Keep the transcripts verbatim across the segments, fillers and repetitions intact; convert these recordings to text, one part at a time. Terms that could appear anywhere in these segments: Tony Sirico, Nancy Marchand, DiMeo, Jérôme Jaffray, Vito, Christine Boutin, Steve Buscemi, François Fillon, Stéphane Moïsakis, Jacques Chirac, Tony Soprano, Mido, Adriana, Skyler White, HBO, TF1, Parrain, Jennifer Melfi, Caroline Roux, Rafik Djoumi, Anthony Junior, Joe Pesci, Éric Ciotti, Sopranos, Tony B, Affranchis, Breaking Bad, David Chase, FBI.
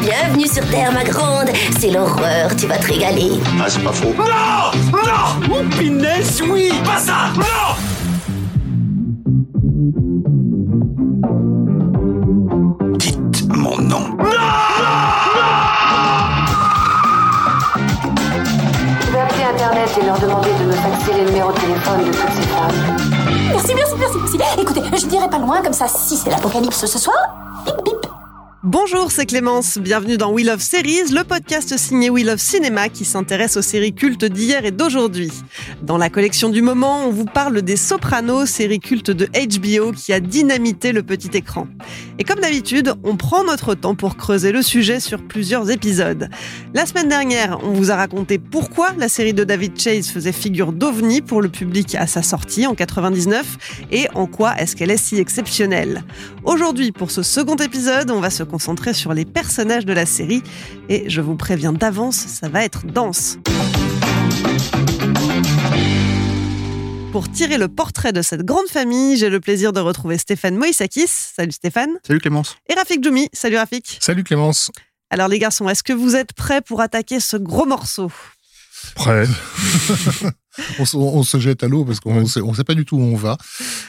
Bienvenue sur Terre, ma grande. C'est l'horreur, tu vas te régaler. Ah, c'est pas faux. Non, non, mon pinesse, oui. Pas ça, non. Dites mon nom. Non, non, non. Je vais appeler Internet et leur demander de me faxer les numéros de téléphone de toutes ces femmes. Merci, merci, merci, merci. Écoutez, je dirai pas loin, comme ça, si c'est l'apocalypse ce soir, bip, bip. Bonjour, c'est Clémence, bienvenue dans We Love Series, le podcast signé We Love Cinéma qui s'intéresse aux séries cultes d'hier et d'aujourd'hui. Dans la collection du moment, on vous parle des Sopranos, série culte de H B O qui a dynamité le petit écran. Et comme d'habitude, on prend notre temps pour creuser le sujet sur plusieurs épisodes. La semaine dernière, on vous a raconté pourquoi la série de David Chase faisait figure d'ovni pour le public à sa sortie en quatre-vingt-dix-neuf et en quoi est-ce qu'elle est si exceptionnelle. Aujourd'hui, pour ce second épisode, on va se concentrer sur les personnages de la série et je vous préviens d'avance, ça va être dense. Pour tirer le portrait de cette grande famille, j'ai le plaisir de retrouver Stéphane Moïsakis. Salut Stéphane. Salut Clémence. Et Rafik Djoumi. Salut Rafik. Salut Clémence. Alors les garçons, est-ce que vous êtes prêts pour attaquer ce gros morceau ? Prêt. on, se, on se jette à l'eau parce qu'on sait, on sait pas du tout où on va.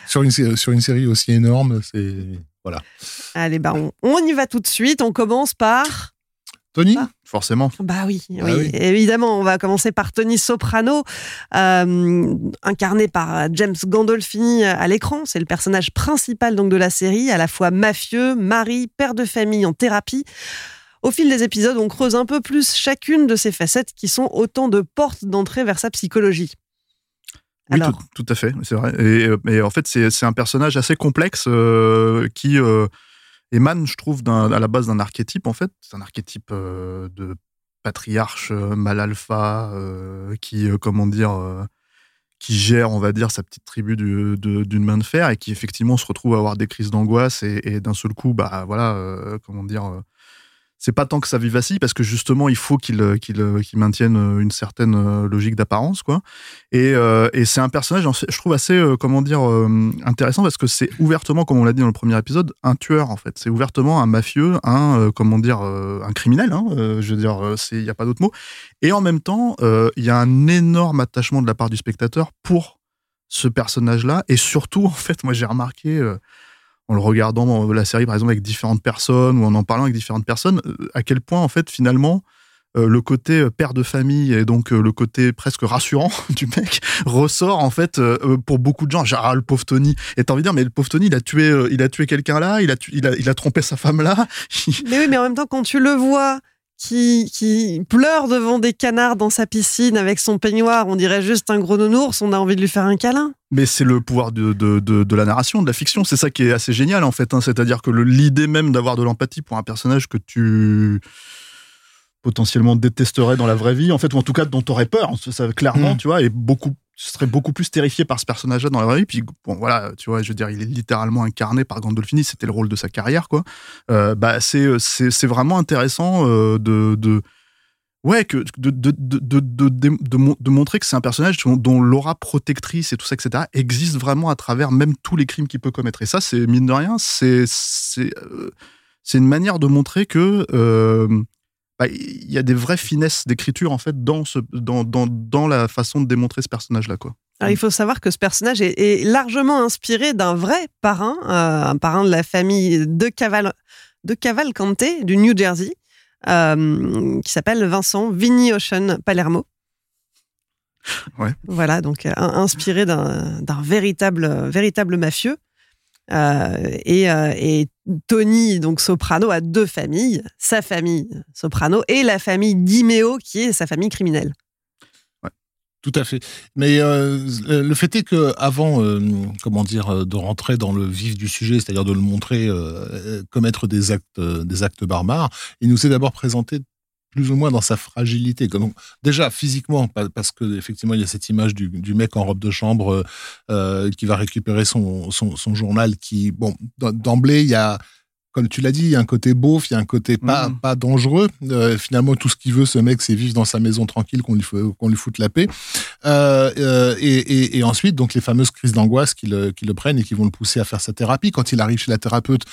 Sur une, sur une série aussi énorme, c'est... Voilà. Allez, bah on, on y va tout de suite. On commence par... Tony, ah. forcément. Bah oui, oui. Ah oui, évidemment. On va commencer par Tony Soprano, euh, incarné par James Gandolfini à l'écran. C'est le personnage principal donc de la série, à la fois mafieux, mari, père de famille en thérapie. Au fil des épisodes, on creuse un peu plus chacune de ces facettes qui sont autant de portes d'entrée vers sa psychologie. Oui, tout, tout à fait, c'est vrai. Et, et en fait, c'est, c'est un personnage assez complexe euh, qui euh, émane, je trouve, d'un, à la base d'un archétype, en fait. C'est un archétype euh, de patriarche euh, mal alpha euh, qui, euh, comment dire, euh, qui gère, on va dire, sa petite tribu du, de, d'une main de fer et qui, effectivement, se retrouve à avoir des crises d'angoisse et, et d'un seul coup, bah voilà, euh, comment dire... Euh, c'est pas tant que ça vivacille, parce que justement, il faut qu'il, qu'il, qu'il maintienne une certaine logique d'apparence, quoi. Et, euh, et c'est un personnage, je trouve, assez, euh, comment dire, euh, intéressant, parce que c'est ouvertement, comme on l'a dit dans le premier épisode, un tueur, en fait. C'est ouvertement un mafieux, un, euh, comment dire, euh, un criminel, hein, euh, je veux dire, il n'y a pas d'autre mot. Et en même temps, il euh, y a un énorme attachement de la part du spectateur pour ce personnage-là. Et surtout, en fait, moi, j'ai remarqué... Euh, en le regardant la série, par exemple, avec différentes personnes, ou en en parlant avec différentes personnes, à quel point, en fait, finalement, euh, le côté père de famille et donc euh, le côté presque rassurant du mec ressort, en fait, euh, pour beaucoup de gens. Genre, ah, le pauvre Tony. Et t'as envie de dire, mais le pauvre Tony, il a tué, euh, il a tué quelqu'un là, il a, tu, il, a, il a trompé sa femme là. Mais oui, mais en même temps, quand tu le vois... Qui, qui pleure devant des canards dans sa piscine avec son peignoir, on dirait juste un gros nounours, on a envie de lui faire un câlin. Mais c'est le pouvoir de, de, de, de la narration, de la fiction, c'est ça qui est assez génial en fait, hein. C'est-à-dire que le, l'idée même d'avoir de l'empathie pour un personnage que tu... potentiellement détesterais dans la vraie vie, en fait, ou en tout cas dont t'aurais peur, ça, clairement, mmh. tu vois, et beaucoup... tu serais beaucoup plus terrifié par ce personnage-là dans la vraie vie. Puis, bon, voilà, tu vois, je veux dire, il est littéralement incarné par Gandolfini, c'était le rôle de sa carrière, quoi. Euh, bah, c'est, c'est, c'est vraiment intéressant euh, de... de Ouais, que de, de, de, de, de, de, de montrer que c'est un personnage dont l'aura protectrice et tout ça, et cetera existe vraiment à travers même tous les crimes qu'il peut commettre. Et ça, c'est, mine de rien, c'est, c'est, euh, c'est une manière de montrer que... Euh, il bah, y a des vraies finesses d'écriture en fait dans, ce, dans, dans, dans la façon de démontrer ce personnage-là, quoi. Alors, il faut savoir que ce personnage est, est largement inspiré d'un vrai parrain, euh, un parrain de la famille de, Caval- de Cavalcante du New Jersey, euh, qui s'appelle Vincent Vinny Ocean Palermo. Ouais. Voilà, donc euh, inspiré d'un, d'un véritable, euh, véritable mafieux. Euh, et, euh, et Tony, donc Soprano, a deux familles, sa famille Soprano et la famille DiMeo, qui est sa famille criminelle. Ouais. Tout à fait. Mais euh, le fait est que avant, euh, comment dire, de rentrer dans le vif du sujet, c'est-à-dire de le montrer euh, commettre des actes, euh, des actes barbares, il nous est d'abord présenté plus ou moins dans sa fragilité. Donc, déjà, physiquement, parce qu'effectivement, il y a cette image du, du mec en robe de chambre euh, qui va récupérer son, son, son journal qui, bon, d'emblée, il y a, comme tu l'as dit, il y a un côté beauf, il y a un côté pas, mmh. pas dangereux. Euh, finalement, tout ce qu'il veut, ce mec, c'est vivre dans sa maison tranquille, qu'on lui, qu'on lui foute la paix. Euh, euh, et, et, et ensuite, donc, les fameuses crises d'angoisse qui le, qui le prennent et qui vont le pousser à faire sa thérapie. Quand il arrive chez la thérapeute,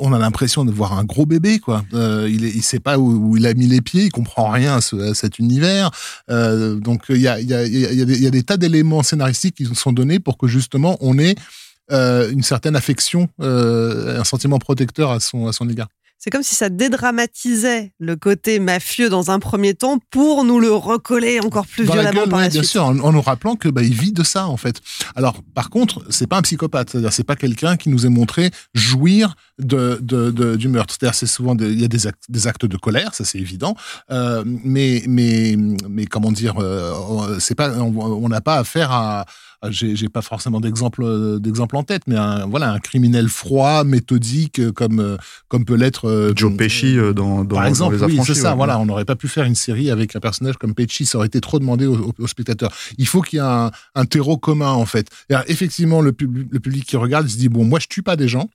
on a l'impression de voir un gros bébé, quoi. Euh, il ne sait pas où, où il a mis les pieds, il ne comprend rien à, ce, à cet univers. Euh, donc, il y a, y a, y a, y a des, y a des tas d'éléments scénaristiques qui nous sont donnés pour que, justement, on ait euh, une certaine affection, euh, un sentiment protecteur à son, à son égard. C'est comme si ça dédramatisait le côté mafieux dans un premier temps pour nous le recoller encore plus dans violemment la gueule, par la oui, suite. Bien sûr, en, en nous rappelant que bah, il vit de ça en fait. Alors par contre, c'est pas un psychopathe, c'est-à-dire c'est pas quelqu'un qui nous est montré jouir de, de, de du meurtre. C'est-à-dire c'est souvent il y a des actes, des actes de colère, ça c'est évident, euh, mais mais mais comment dire, euh, c'est pas on n'a pas affaire à J'ai, j'ai pas forcément d'exemple, d'exemple en tête, mais un, voilà, un criminel froid, méthodique, comme, comme peut l'être Euh, Joe Pesci euh, dans, dans, par exemple, dans Les Affranchis. Oui, c'est ça, ouais. Voilà, on n'aurait pas pu faire une série avec un personnage comme Pesci, ça aurait été trop demandé aux, aux spectateurs. Il faut qu'il y ait un, un terreau commun, en fait. Alors, effectivement, le, pub, le public qui regarde, il se dit, bon, moi, je tue pas des gens,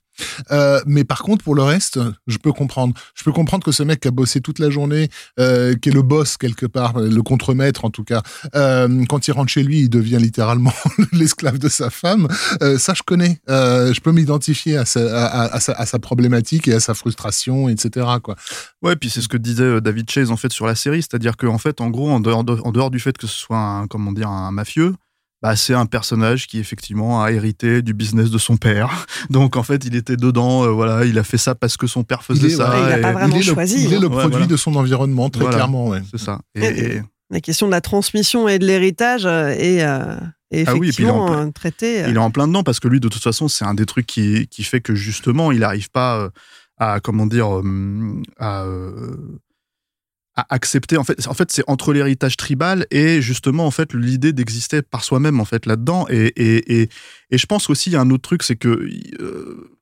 Euh, mais par contre, pour le reste, je peux comprendre. Je peux comprendre que ce mec qui a bossé toute la journée, euh, qui est le boss quelque part, le contremaître en tout cas, euh, quand il rentre chez lui, il devient littéralement l'esclave de sa femme. Euh, ça, je connais. Euh, je peux m'identifier à sa, à, à, sa, à sa problématique et à sa frustration, et cetera, quoi. Ouais, puis c'est ce que disait David Chase en fait sur la série, c'est-à-dire qu'en fait, en gros, en dehors, de, en dehors du fait que ce soit un, comment dire, un mafieux. Bah, c'est un personnage qui, effectivement, a hérité du business de son père. Donc, en fait, il était dedans, euh, voilà, il a fait ça parce que son père faisait il est, ça. Ouais, il n'a pas vraiment il choisi. Le, il est le ouais, produit voilà. de son environnement, très voilà, clairement. Ouais. C'est ça. Et, et, et... La question de la transmission et de l'héritage est, euh, est effectivement ah oui, traitée. Euh... Il est en plein dedans, parce que lui, de toute façon, c'est un des trucs qui, qui fait que, justement, il n'arrive pas à, comment dire, à... à accepter, en fait, en fait, c'est entre l'héritage tribal et justement, en fait, l'idée d'exister par soi-même, en fait, là-dedans. Et, et, et, et je pense aussi, il y a un autre truc, c'est que, euh,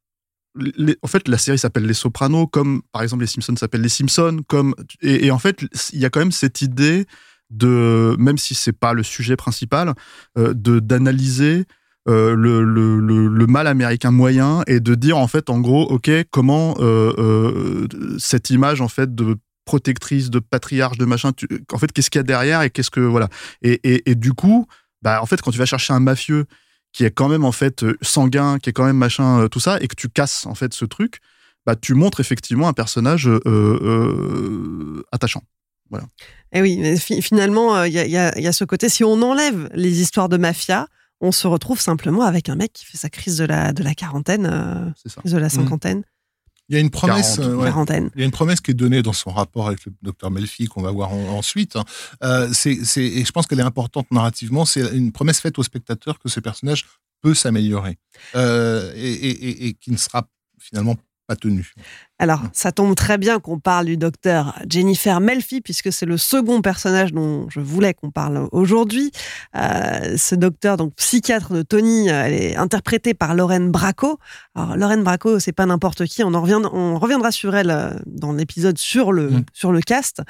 les, en fait, la série s'appelle Les Sopranos, comme, par exemple, Les Simpsons s'appellent Les Simpsons, comme, et, et en fait, il y a quand même cette idée de, même si c'est pas le sujet principal, euh, de, d'analyser Euh, le, le, le, le mal américain moyen et de dire, en fait, en gros, ok, comment euh, euh, cette image, en fait, de protectrice, de patriarche, de machin, tu, en fait, qu'est-ce qu'il y a derrière et qu'est-ce que, voilà. Et, et, et du coup, bah, en fait, quand tu vas chercher un mafieux qui est quand même, en fait, sanguin, qui est quand même machin, tout ça, et que tu casses, en fait, ce truc, bah, tu montres effectivement un personnage euh, euh, attachant. Voilà. Et oui, mais fi- finalement, il euh, y, y, y a ce côté, si on enlève les histoires de mafia, on se retrouve simplement avec un mec qui fait sa crise de la, de la quarantaine, euh, C'est ça. Crise de la cinquantaine. Mmh. Il y a une promesse, ouais, il y a une promesse qui est donnée dans son rapport avec le docteur Melfi qu'on va voir en, ensuite. Euh, c'est, c'est, et je pense qu'elle est importante narrativement. C'est une promesse faite au spectateur que ce personnage peut s'améliorer euh, et, et, et, et qui ne sera finalement pas tenu. Alors, ça tombe très bien qu'on parle du docteur Jennifer Melfi, puisque c'est le second personnage dont je voulais qu'on parle aujourd'hui. Euh, ce docteur, donc psychiatre de Tony, elle est interprétée par Lorraine Bracco. Alors, Lorraine Bracco, c'est pas n'importe qui. On en revient, on reviendra sur elle dans l'épisode sur le, mmh. sur le cast.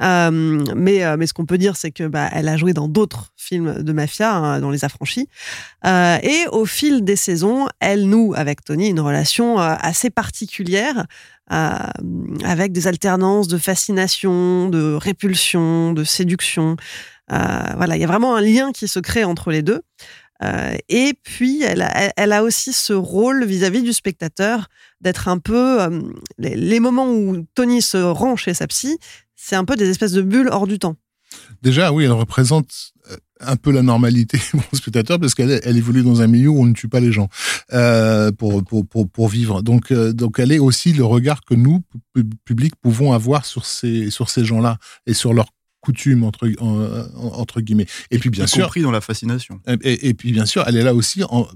Euh, mais, mais ce qu'on peut dire, c'est que bah, elle a joué dans d'autres films de mafia, hein, dans Les Affranchis. Euh, et au fil des saisons, elle noue avec Tony une relation assez particulière, euh, avec des alternances de fascination, de répulsion, de séduction. Euh, voilà, il y a vraiment un lien qui se crée entre les deux. Euh, et puis, elle a, elle a aussi ce rôle vis-à-vis du spectateur d'être un peu... Euh, les, les moments où Tony se rend chez sa psy, c'est un peu des espèces de bulles hors du temps. Déjà, oui, elle représente un peu la normalité pour le spectateur, parce qu'elle elle évolue dans un milieu où on ne tue pas les gens euh, pour, pour, pour, pour vivre. Donc, euh, donc, elle est aussi le regard que nous, public, pouvons avoir sur ces, sur ces gens-là et sur leur coutume, entre, entre guillemets. Et puis, bien sûr, y compris dans la fascination. Et, et, et puis, bien sûr, elle est là aussi en...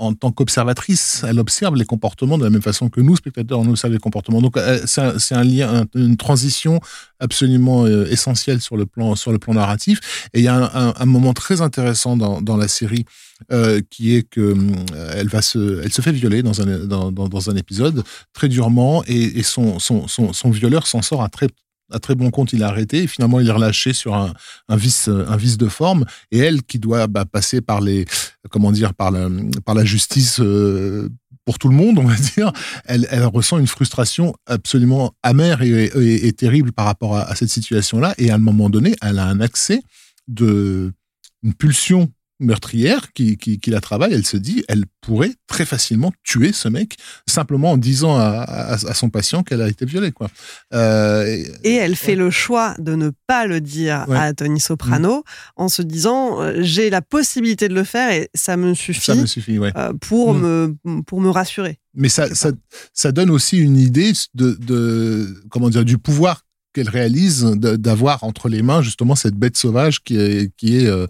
en tant qu'observatrice, elle observe les comportements de la même façon que nous, spectateurs, on observe les comportements. Donc, c'est un, c'est un lien, une transition absolument essentielle sur le plan, sur le plan narratif. Et il y a un, un, un moment très intéressant dans, dans la série, euh, qui est que euh, elle va se, elle se fait violer dans un, dans, dans, dans un épisode très durement, et, et son, son, son, son violeur s'en sort à très à très bon compte, il a arrêté, et finalement il est relâché sur un, un vice, un vice de forme, et elle qui doit bah, passer par les, comment dire, par la, par la justice euh, pour tout le monde, on va dire, elle, elle ressent une frustration absolument amère et, et, et terrible par rapport à, à cette situation-là, et à un moment donné, elle a un accès de une pulsion meurtrière qui, qui, qui la travaille. Elle se dit, elle pourrait très facilement tuer ce mec simplement en disant à, à, à son patient qu'elle a été violée, quoi. Euh, et, et elle fait ouais. le choix de ne pas le dire ouais. à Tony Soprano mmh. en se disant euh, j'ai la possibilité de le faire et ça me suffit, ça me suffit ouais. euh, pour, mmh. me, pour me rassurer. Mais ça, ça, ça donne aussi une idée de, de, comment dire, du pouvoir qu'elle réalise d'avoir entre les mains justement cette bête sauvage qui est, qui est euh,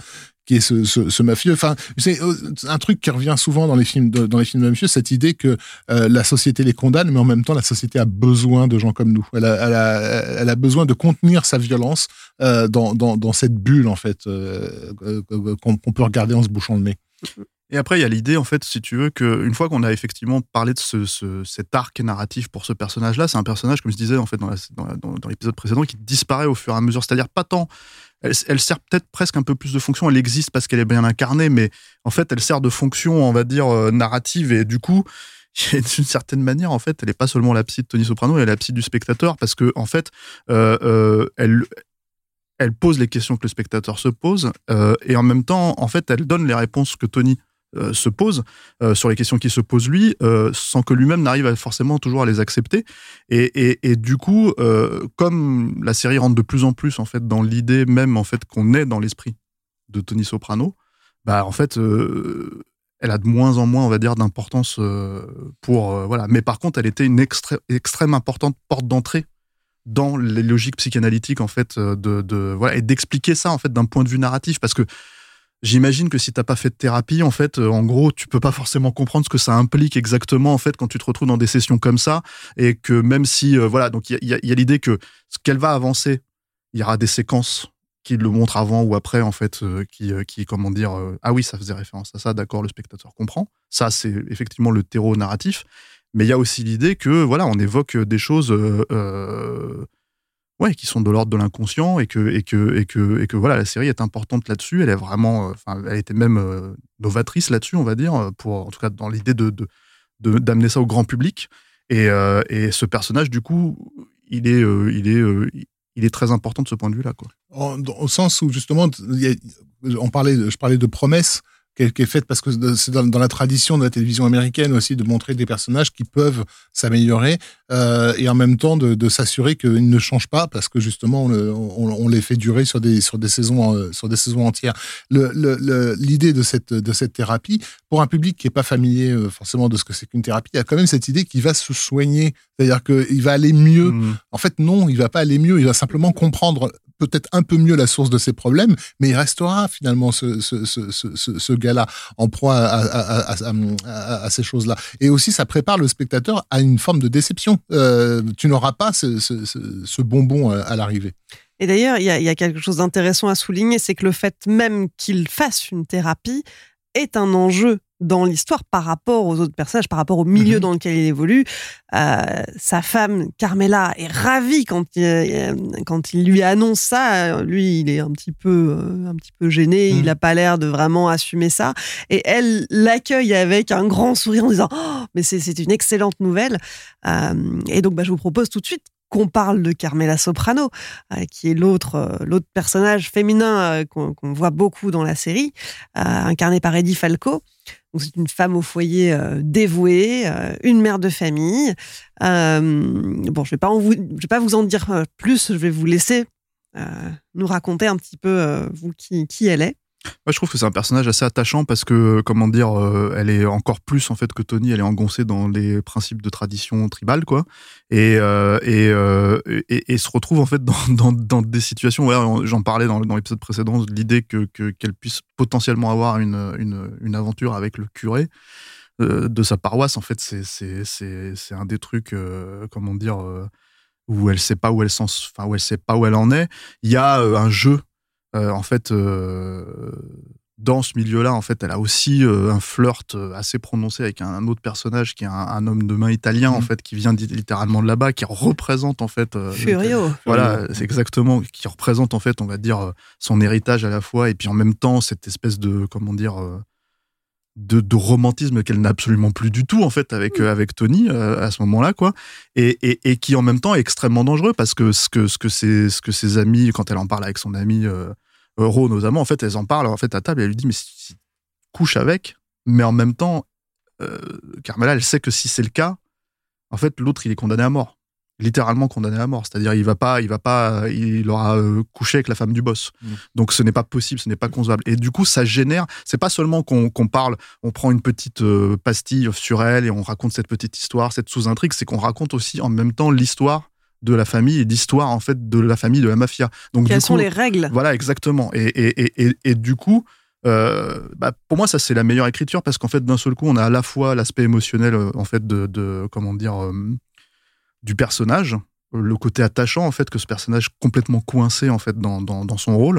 qui est ce, ce, ce mafieux. Enfin, c'est un truc qui revient souvent dans les films de, dans les films de mafieux, cette idée que euh, la société les condamne, mais en même temps, la société a besoin de gens comme nous. Elle a, elle a, elle a besoin de contenir sa violence euh, dans, dans, dans cette bulle, en fait, euh, qu'on, qu'on peut regarder en se bouchant le nez. Et après, il y a l'idée, en fait, si tu veux, qu'une fois qu'on a effectivement parlé de ce, ce, cet arc narratif pour ce personnage-là, c'est un personnage, comme je disais, en fait, dans, la, dans, la, dans, dans l'épisode précédent, qui disparaît au fur et à mesure. C'est-à-dire pas tant... Elle, elle sert peut-être presque un peu plus de fonction, elle existe parce qu'elle est bien incarnée, mais en fait, elle sert de fonction, on va dire, euh, narrative, et du coup, d'une certaine manière, en fait, elle n'est pas seulement la psy de Tony Soprano, elle est la psy du spectateur, parce que, en fait, euh, euh, elle... elle pose les questions que le spectateur se pose, euh, et en même temps, en fait, elle donne les réponses que Tony euh, se pose, euh, sur les questions qu'il se pose lui, euh, sans que lui-même n'arrive à, forcément toujours à les accepter. Et, et, et du coup, euh, comme la série rentre de plus en plus, en fait, dans l'idée même, en fait, qu'on est dans l'esprit de Tony Soprano, bah, en fait, euh, elle a de moins en moins, on va dire, d'importance euh, pour... Euh, voilà. Mais par contre, elle était une extré- extrême importante porte d'entrée dans les logiques psychanalytiques, en fait, de, de, voilà, et d'expliquer ça, en fait, d'un point de vue narratif, parce que j'imagine que si t'as pas fait de thérapie, en fait, en gros, tu peux pas forcément comprendre ce que ça implique exactement, en fait, quand tu te retrouves dans des sessions comme ça, et que même si, euh, voilà, donc il y a, y a, y a l'idée que ce qu'elle va avancer, il y aura des séquences qui le montrent avant ou après, en fait, euh, qui, euh, qui, comment dire, euh, ah oui, ça faisait référence à ça, d'accord, le spectateur comprend, ça, c'est effectivement le terreau narratif. Mais il y a aussi l'idée que, voilà, on évoque des choses euh, euh, ouais, qui sont de l'ordre de l'inconscient, et que, et que, et que, et que voilà, la série est importante là-dessus. Elle est vraiment, enfin, elle était même euh, novatrice là-dessus, on va dire, pour, en tout cas dans l'idée de, de, de, d'amener ça au grand public. Et, euh, et ce personnage, du coup, il est, euh, il, est, euh, il est très important de ce point de vue-là, quoi. En, au sens où, justement, y a, on parlait, je parlais de promesses, qui est faite parce que c'est dans la tradition de la télévision américaine aussi de montrer des personnages qui peuvent s'améliorer euh, et en même temps de, de s'assurer qu'ils ne changent pas parce que justement on, on, on les fait durer sur des sur des saisons sur des saisons entières. Le, le, le, l'idée de cette de cette thérapie pour un public qui est pas familier forcément de ce que c'est qu'une thérapie, il y a quand même cette idée qu'il va se soigner, c'est-à-dire qu'il va aller mieux. Mmh. En fait, non, il va pas aller mieux, il va simplement comprendre peut-être un peu mieux la source de ses problèmes, mais il restera finalement ce, ce, ce, ce, ce gars-là en proie à, à, à, à, à ces choses-là. Et aussi, ça prépare le spectateur à une forme de déception. Euh, tu n'auras pas ce, ce, ce, ce bonbon à l'arrivée. Et d'ailleurs, il y, y a quelque chose d'intéressant à souligner, c'est que le fait même qu'il fasse une thérapie est un enjeu dans l'histoire par rapport aux autres personnages, par rapport au milieu mmh. dans lequel il évolue. Euh, sa femme, Carmela, est ravie quand il, quand il lui annonce ça. Lui, il est un petit peu, un petit peu gêné, mmh. il n'a pas l'air de vraiment assumer ça. Et elle l'accueille avec un grand sourire en disant « Oh, mais c'est, c'est une excellente nouvelle euh, !» Et donc, bah, je vous propose tout de suite qu'on parle de Carmela Soprano, euh, qui est l'autre, euh, l'autre personnage féminin euh, qu'on, qu'on voit beaucoup dans la série, euh, incarnée par Edie Falco. Donc, c'est une femme au foyer euh, dévouée, euh, une mère de famille. Euh, bon, je ne vais, vais pas vous en dire plus, je vais vous laisser euh, nous raconter un petit peu euh, vous, qui, qui elle est. Moi, je trouve que c'est un personnage assez attachant parce que, comment dire, euh, elle est encore plus en fait que Tony, elle est engoncée dans les principes de tradition tribale, quoi, et euh, et, euh, et et se retrouve en fait dans dans, dans des situations. Ouais, j'en parlais dans, dans l'épisode précédent, l'idée que, que qu'elle puisse potentiellement avoir une une une aventure avec le curé. euh, de sa paroisse, en fait, c'est, c'est, c'est, c'est un des trucs, euh, comment dire, euh, où elle sait pas où elle s'en, enfin, où elle sait pas où elle en est. Il y a euh, un jeu, euh, en fait, euh, dans ce milieu-là, en fait, elle a aussi euh, un flirt assez prononcé avec un, un autre personnage qui est un, un homme de main italien, mmh. en fait, qui vient littéralement de là-bas, qui représente, en fait... Euh, Furio euh, Voilà, c'est exactement, qui représente, en fait, on va dire, son héritage à la fois, et puis en même temps, cette espèce de, comment dire... Euh, De, de romantisme qu'elle n'a absolument plus du tout en fait avec euh, avec Tony euh, à ce moment-là quoi et, et et qui en même temps est extrêmement dangereux parce que ce que ce que ses ce que ses amis quand elle en parle avec son ami euh, Ro notamment en fait elles en parlent en fait à table et elle lui dit mais si, si couche avec mais en même temps euh, Carmela elle sait que si c'est le cas en fait l'autre il est condamné à mort littéralement condamné à mort, c'est-à-dire il va pas, il va pas, il aura euh, couché avec la femme du boss. Mmh. Donc ce n'est pas possible, ce n'est pas concevable. Et du coup, ça génère. C'est pas seulement qu'on, qu'on parle, on prend une petite euh, pastille sur elle et on raconte cette petite histoire, cette sous-intrigue, c'est qu'on raconte aussi en même temps l'histoire de la famille et d'histoire en fait de la famille de la mafia. Donc quelles du coup, sont les règles ? Voilà, exactement. Et et et et, et du coup. Euh, bah pour moi ça c'est la meilleure écriture parce qu'en fait d'un seul coup on a à la fois l'aspect émotionnel en fait de, de comment dire euh, du personnage, le côté attachant en fait que ce personnage complètement coincé en fait dans dans, dans son rôle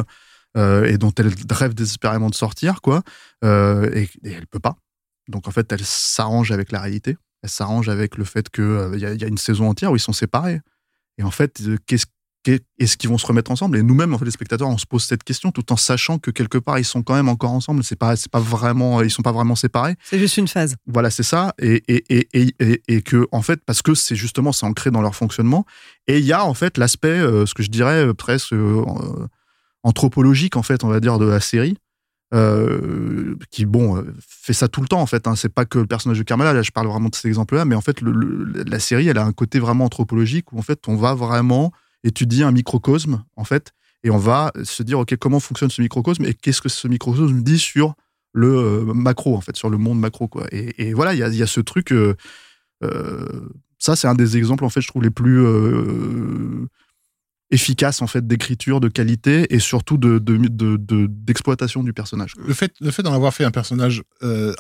euh, et dont elle rêve désespérément de sortir quoi euh, et, et elle peut pas. Donc en fait elle s'arrange avec la réalité, elle s'arrange avec le fait que il euh, y, y a une saison entière où ils sont séparés et en fait euh, qu'est-ce est-ce qu'ils vont se remettre ensemble ? Et nous-mêmes, en fait, les spectateurs, on se pose cette question tout en sachant que quelque part, ils sont quand même encore ensemble. C'est pas, c'est pas vraiment, ils sont pas vraiment séparés. C'est juste une phase. Voilà, c'est ça. Et, et, et, et, et, et que, en fait, parce que c'est justement, c'est ancré dans leur fonctionnement. Et il y a, en fait, l'aspect, euh, ce que je dirais euh, presque euh, anthropologique, en fait, on va dire, de la série, euh, qui, bon, euh, fait ça tout le temps, en fait. Hein. C'est pas que le personnage de Carmela, là, je parle vraiment de cet exemple-là, mais en fait, le, le, la série, elle a un côté vraiment anthropologique où, en fait, on va vraiment étudier un microcosme, en fait, et on va se dire, OK, comment fonctionne ce microcosme et qu'est-ce que ce microcosme dit sur le euh, macro, en fait, sur le monde macro, quoi. Et, et voilà, il y a, y a ce truc... Euh, euh, ça, c'est un des exemples, en fait, je trouve, les plus euh, efficaces, en fait, d'écriture, de qualité, et surtout de, de, de, de, d'exploitation du personnage. Le fait, le fait d'en avoir fait un personnage euh,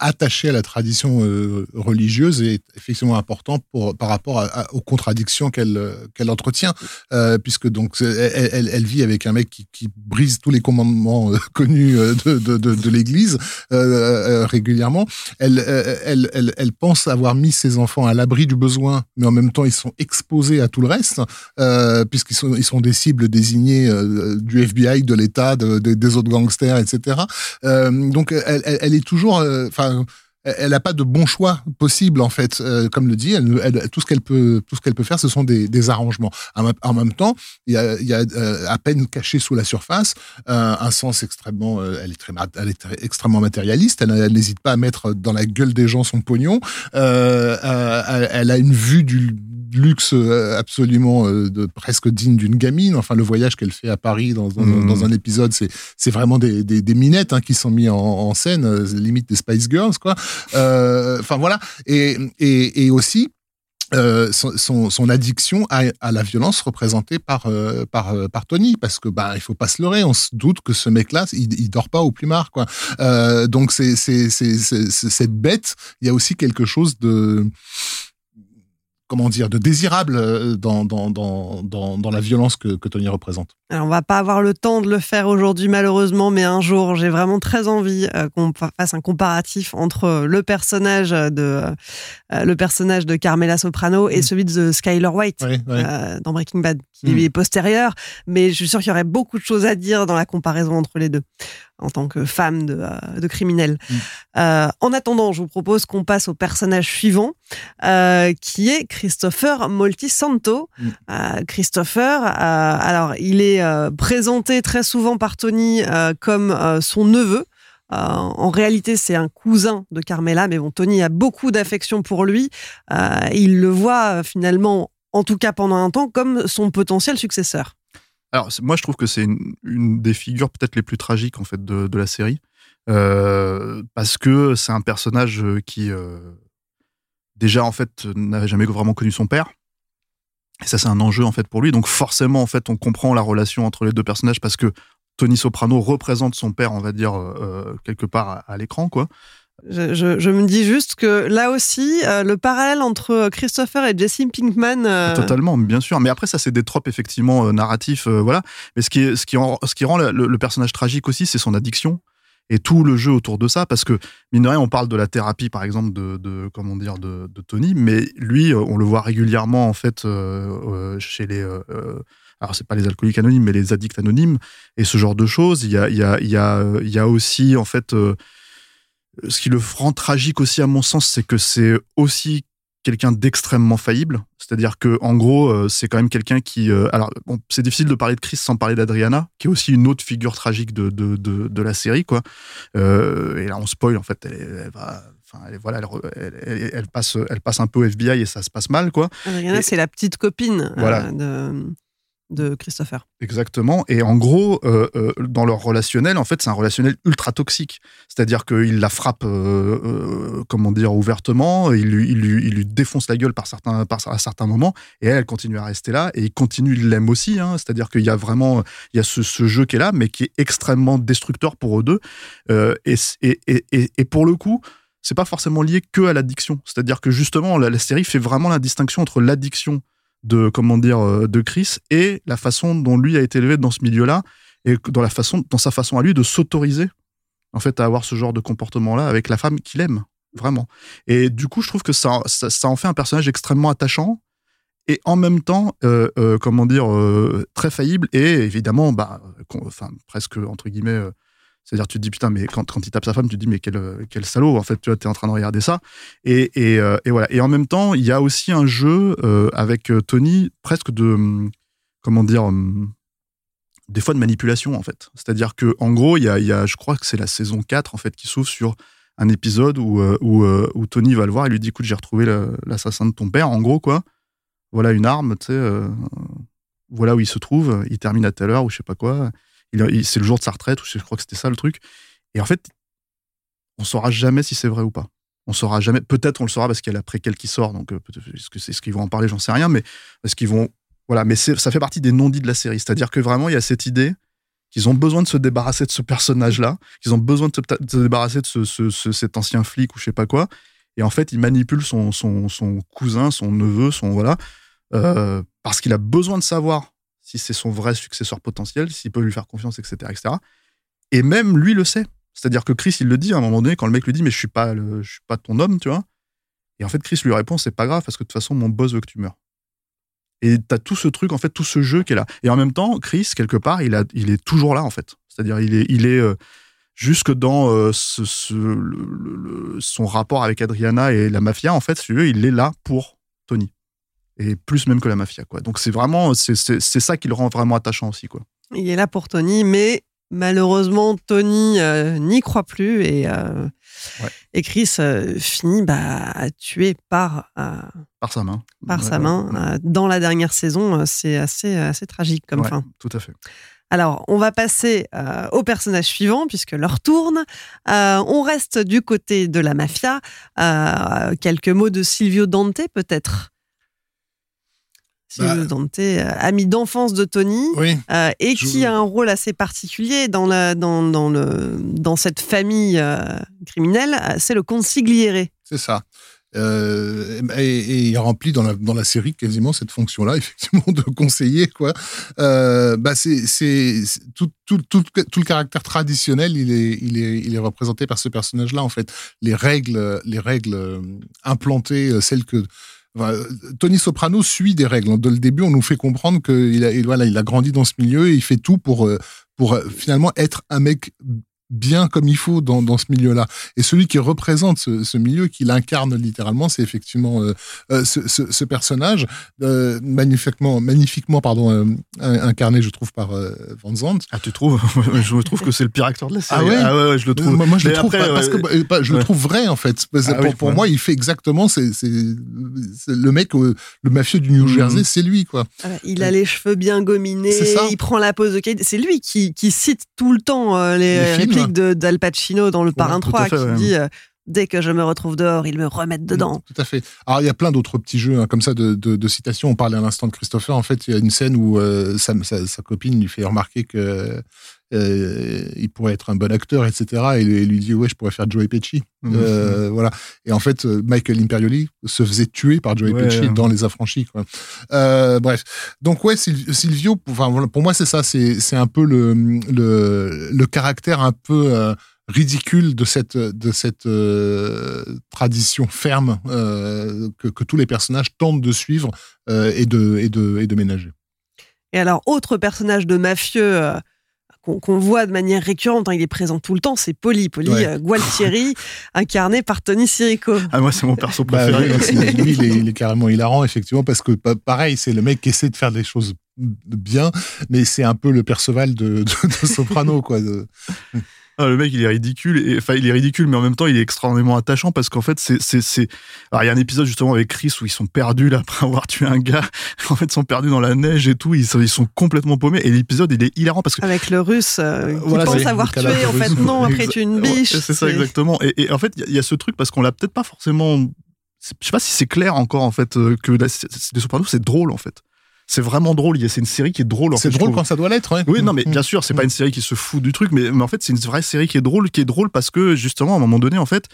attaché à la tradition euh, religieuse est effectivement important pour, par rapport à, à, aux contradictions qu'elle, qu'elle entretient, euh, puisque donc, elle, elle, elle vit avec un mec qui, qui brise tous les commandements euh, connus de, de, de, de l'Église euh, euh, régulièrement. Elle, euh, elle, elle, elle pense avoir mis ses enfants à l'abri du besoin, mais en même temps, ils sont exposés à tout le reste, euh, puisqu'ils sont, ils sont des cibles désignées euh, du F B I, de l'État, de, de, des autres gangsters, et cetera. Euh, donc, elle, elle, elle est toujours... Euh, elle n'a pas de bon choix possible, en fait. Euh, comme le dit, elle, elle, tout, ce qu'elle peut, tout ce qu'elle peut faire, ce sont des, des arrangements. En, en même temps, il y a, y a euh, à peine caché sous la surface euh, un sens extrêmement... Euh, elle est, très, elle est très, extrêmement matérialiste. Elle, elle n'hésite pas à mettre dans la gueule des gens son pognon. Euh, euh, elle a une vue du... luxe absolument euh, de, presque digne d'une gamine. Enfin, le voyage qu'elle fait à Paris dans, dans, mmh. dans un épisode, c'est, c'est vraiment des, des, des minettes hein, qui sont mis en, en scène, euh, limite des Spice Girls, quoi. Enfin, euh, voilà. Et, et, et aussi, Euh, son, son addiction à, à la violence représentée par, euh, par, euh, par Tony, parce que bah, il faut pas se leurrer, on se doute que ce mec-là, il, il dort pas au plumard, quoi. Euh, donc, c'est, c'est, c'est, c'est, c'est, cette bête, il y a aussi quelque chose de... comment dire, de désirable dans, dans, dans, dans, dans la violence que, que Tony représente. Alors, on va pas avoir le temps de le faire aujourd'hui, malheureusement, mais un jour, j'ai vraiment très envie euh, qu'on fasse un comparatif entre le personnage de, euh, le personnage de Carmela Soprano et mmh. celui de Skyler White ouais, ouais. Euh, dans Breaking Bad, qui mmh. lui est postérieur, mais je suis sûre qu'il y aurait beaucoup de choses à dire dans la comparaison entre les deux, en tant que femme de, euh, de criminel. Mmh. Euh, en attendant, je vous propose qu'on passe au personnage suivant, euh, qui est Christopher Moltisanto. Mmh. Euh, Christopher, euh, alors, il est euh, présenté très souvent par Tony euh, comme euh, son neveu. Euh, en réalité, c'est un cousin de Carmela, mais bon, Tony a beaucoup d'affection pour lui. Euh, il le voit euh, finalement, en tout cas pendant un temps, comme son potentiel successeur. Alors, moi, je trouve que c'est une, une des figures peut-être les plus tragiques, en fait, de, de la série. Euh, parce que c'est un personnage qui, euh, déjà, en fait, n'avait jamais vraiment connu son père. Et ça, c'est un enjeu, en fait, pour lui. Donc, forcément, en fait, on comprend la relation entre les deux personnages parce que Tony Soprano représente son père, on va dire, euh, quelque part à, à l'écran, quoi. Je, je, je me dis juste que là aussi, euh, le parallèle entre Christopher et Jesse Pinkman... Euh... Totalement, bien sûr. Mais après, ça, c'est des tropes, effectivement, euh, narratifs. Euh, voilà. Mais ce qui, ce qui, en, ce qui rend le, le personnage tragique aussi, c'est son addiction et tout le jeu autour de ça. Parce que, mine de rien, on parle de la thérapie, par exemple, de, de, comment dire, de, de Tony. Mais lui, on le voit régulièrement, en fait, euh, euh, chez les... Euh, alors, c'est pas les alcooliques anonymes, mais les addicts anonymes. Et ce genre de choses. Il y a, il y a, il y a, il y a aussi, en fait... Euh, ce qui le rend tragique aussi, à mon sens, c'est que c'est aussi quelqu'un d'extrêmement faillible. C'est-à-dire que, en gros, c'est quand même quelqu'un qui... Euh, alors, bon, c'est difficile de parler de Chris sans parler d'Adriana, qui est aussi une autre figure tragique de, de, de, de la série, quoi. Euh, et là, on spoil, en fait. Elle, elle va... Enfin, elle, voilà, elle, elle, elle, passe, elle passe un peu au F B I et ça se passe mal, quoi. Adriana, et, c'est la petite copine voilà. euh, de... de Christopher. Exactement. Et en gros, euh, euh, dans leur relationnel, en fait, c'est un relationnel ultra toxique. C'est-à-dire qu'il la frappe, euh, euh, comment dire, ouvertement, il lui, il, lui, il lui défonce la gueule par certains, par, à certains moments, et elle, elle continue à rester là, et il continue, il l'aime aussi. Hein. C'est-à-dire qu'il y a vraiment il y a ce, ce jeu qui est là, mais qui est extrêmement destructeur pour eux deux. Euh, et, et, et, et pour le coup, c'est pas forcément lié que à l'addiction. C'est-à-dire que justement, la, la série fait vraiment la distinction entre l'addiction de comment dire de Chris et la façon dont lui a été élevé dans ce milieu-là et dans la façon dans sa façon à lui de s'autoriser en fait à avoir ce genre de comportement-là avec la femme qu'il aime vraiment. Et du coup, je trouve que ça ça, ça en fait un personnage extrêmement attachant et en même temps euh, euh, comment dire euh, très faillible et évidemment bah enfin presque entre guillemets euh, c'est-à-dire tu te dis putain mais quand quand il tape sa femme tu te dis mais quel quel salaud en fait tu vois t'es en train de regarder ça et et, euh, et voilà et en même temps il y a aussi un jeu euh, avec Tony presque de comment dire euh, des fois de manipulation en fait c'est-à-dire que en gros il y a il y a je crois que c'est la saison quatre en fait qui s'ouvre sur un épisode où où où Tony va le voir et lui dit écoute j'ai retrouvé le, l'assassin de ton père en gros quoi voilà une arme tu sais euh, voilà où il se trouve il termine à telle heure ou je sais pas quoi. Il, c'est le jour de sa retraite, ou je crois que c'était ça le truc. Et en fait, on ne saura jamais si c'est vrai ou pas. On saura jamais. Peut-être on le saura parce qu'il y a la préquelle qui sort, donc est-ce que c'est ce qu'ils vont en parler, j'en sais rien, mais parce qu'ils vont. Voilà, mais c'est, ça fait partie des non-dits de la série. C'est-à-dire que vraiment, il y a cette idée qu'ils ont besoin de se débarrasser de ce personnage-là, qu'ils ont besoin de se, de se débarrasser de ce, ce, ce, cet ancien flic ou je sais pas quoi. Et en fait, il manipule son, son, son cousin, son neveu, son voilà, euh, parce qu'il a besoin de savoir. Si c'est son vrai successeur potentiel, s'il peut lui faire confiance, et cetera, et cetera. Et même lui le sait. C'est-à-dire que Chris, il le dit à un moment donné, quand le mec lui dit « mais je suis pas, le, je suis pas ton homme, tu vois ?» Et en fait, Chris lui répond « c'est pas grave, parce que de toute façon, mon boss veut que tu meurs. » Et t'as tout ce truc, en fait, tout ce jeu qui est là. Et en même temps, Chris, quelque part, il, a, il est toujours là, en fait. C'est-à-dire, il est, il est euh, jusque dans euh, ce, ce, le, le, son rapport avec Adriana et la mafia, en fait, si tu veux, il est là pour Tony. Et plus même que la mafia, quoi. Donc c'est vraiment, c'est, c'est, c'est ça qui le rend vraiment attachant aussi, quoi. Il est là pour Tony, mais malheureusement, Tony euh, n'y croit plus et, euh, ouais. et Chris euh, finit bah, tué par, euh, par sa main. Par ouais, sa ouais, main. Ouais. Euh, dans la dernière saison, c'est assez, assez tragique comme ouais, fin. Tout à fait. Alors, on va passer euh, au personnage suivant, puisque l'heure tourne. Euh, on reste du côté de la mafia. Euh, quelques mots de Silvio Dante, peut-être ? Silvio bah, Dante, ami d'enfance de Tony, oui, euh, et je... qui a un rôle assez particulier dans, la, dans, dans, le, dans cette famille euh, criminelle, c'est le consigliere. C'est ça. Euh, et, et il remplit dans la, dans la série quasiment cette fonction-là, effectivement, de conseiller, quoi. Euh, bah c'est, c'est, c'est tout, tout, tout, tout le caractère traditionnel, il est, il est, il est représenté par ce personnage-là, en fait. Les règles, les règles implantées, celles que... Tony Soprano suit des règles. Dès le début, on nous fait comprendre qu'il a, voilà, il a grandi dans ce milieu et il fait tout pour, pour finalement être un mec bien comme il faut dans, dans ce milieu-là. Et celui qui représente ce, ce milieu, qui l'incarne littéralement, c'est effectivement euh, ce, ce, ce personnage, euh, magnifiquement, magnifiquement pardon, euh, incarné, je trouve, par euh, Van Zandt. Ah, tu trouves ? Je trouve que c'est le pire acteur de la série. Ah ouais, ah ouais, ouais je le trouve. Moi, moi je, le trouve, après, parce ouais. que, bah, je ouais. le trouve vrai, en fait. Ah pour oui, pour ouais. moi, il fait exactement... C'est, c'est, c'est le mec, euh, le mafieux du New mmh. Jersey, c'est lui, quoi. Ah, il a les cheveux bien gominés, il prend la pose de Kate. C'est lui qui, qui cite tout le temps euh, les... les De, d'Al Pacino dans le Parrain ouais, trois, fait, qui ouais. dit euh, Dès que je me retrouve dehors, ils me remettent dedans. Tout à fait. Alors, il y a plein d'autres petits jeux hein, comme ça de, de, de citations. On parlait à l'instant de Christopher. En fait, il y a une scène où euh, sa, sa, sa copine lui fait remarquer que euh, il pourrait être un bon acteur, et cetera. Et lui dit « Ouais, je pourrais faire Joey Pesci. Mmh. » euh, Voilà. Et en fait, Michael Imperioli se faisait tuer par Joey ouais, Pesci ouais. dans Les Affranchis. Quoi. Euh, bref. Donc, ouais, Silvio, pour, pour moi, c'est ça. C'est, c'est un peu le, le, le caractère un peu... Euh, ridicule de cette, de cette euh, tradition ferme euh, que, que tous les personnages tentent de suivre euh, et, de, et, de, et de ménager. Et alors, autre personnage de mafieux euh, qu'on, qu'on voit de manière récurrente, hein, il est présent tout le temps, c'est Paulie, Paulie ouais. euh, Gualtieri, incarné par Tony Sirico. Ah, moi, c'est mon perso préféré. Bah, oui, lui, il est, il est carrément hilarant, effectivement, parce que pareil, c'est le mec qui essaie de faire des choses bien, mais c'est un peu le Perceval de, de, de Soprano, quoi. De... Ah, le mec, il est ridicule. Et, enfin, il est ridicule, mais en même temps, il est extraordinairement attachant parce qu'en fait, c'est, c'est, c'est. Alors, il y a un épisode justement avec Chris où ils sont perdus là, après avoir tué un gars. En fait, ils sont perdus dans la neige et tout. Ils sont, ils sont complètement paumés. Et l'épisode, il est hilarant parce que. Avec le russe, euh, qui voilà, pense avoir tué. En fait, non, après, tu es une biche. C'est, c'est ça, exactement. Et, et en fait, il y, y a ce truc parce qu'on l'a peut-être pas forcément. Je sais pas si c'est clair encore, en fait, que la, les Sopranos, c'est drôle, en fait. C'est vraiment drôle. C'est une série qui est drôle. En c'est fait, drôle quand ça doit l'être. Ouais. Oui, non, mais bien sûr, c'est pas une série qui se fout du truc, mais, mais en fait, c'est une vraie série qui est drôle, qui est drôle parce que justement, à un moment donné, en fait,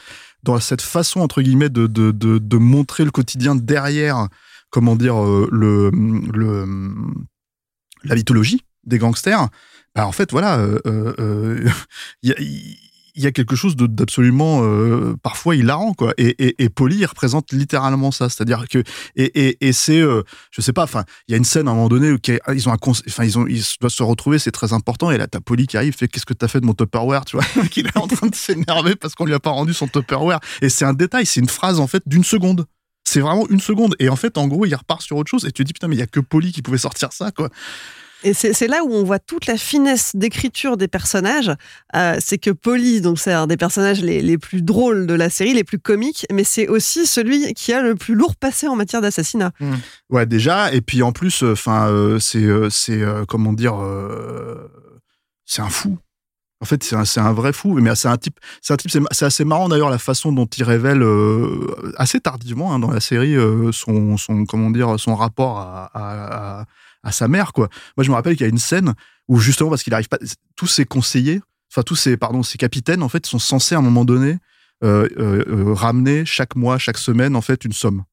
dans cette façon entre guillemets de de de, de montrer le quotidien derrière, comment dire, euh, le le la mythologie des gangsters, bah en fait, voilà, il euh, euh, y a y, il y a quelque chose de, d'absolument euh, parfois hilarant quoi et et, et Paulie représente littéralement ça, c'est-à-dire que et et et c'est euh, je sais pas, enfin il y a une scène à un moment donné où ils ont un enfin ils ont ils doivent se retrouver, c'est très important, et là t'as Paulie qui arrive fait qu'est-ce que t'as fait de mon Tupperware, tu vois, qu'il est en train de s'énerver parce qu'on lui a pas rendu son Tupperware, et c'est un détail, c'est une phrase en fait d'une seconde. C'est vraiment une seconde et en fait en gros, il repart sur autre chose et tu te dis putain mais il y a que Paulie qui pouvait sortir ça quoi. Et c'est, c'est là où on voit toute la finesse d'écriture des personnages. Euh, c'est que Paulie, donc c'est un des personnages les, les plus drôles de la série, les plus comiques, mais c'est aussi celui qui a le plus lourd passé en matière d'assassinat. Mmh. Ouais, déjà. Et puis en plus, enfin, euh, euh, c'est, euh, c'est euh, comment dire, euh, c'est un fou. En fait, c'est un, c'est un vrai fou, mais c'est un type. C'est un type. C'est, c'est assez marrant d'ailleurs la façon dont il révèle euh, assez tardivement hein, dans la série euh, son, son, comment dire, son rapport à, à, à à sa mère, quoi. Moi, je me rappelle qu'il y a une scène où, justement, parce qu'il n'arrive pas... Tous ses conseillers, enfin, tous ses, pardon, ses capitaines, en fait, sont censés, à un moment donné, euh, euh, ramener chaque mois, chaque semaine, en fait, une somme.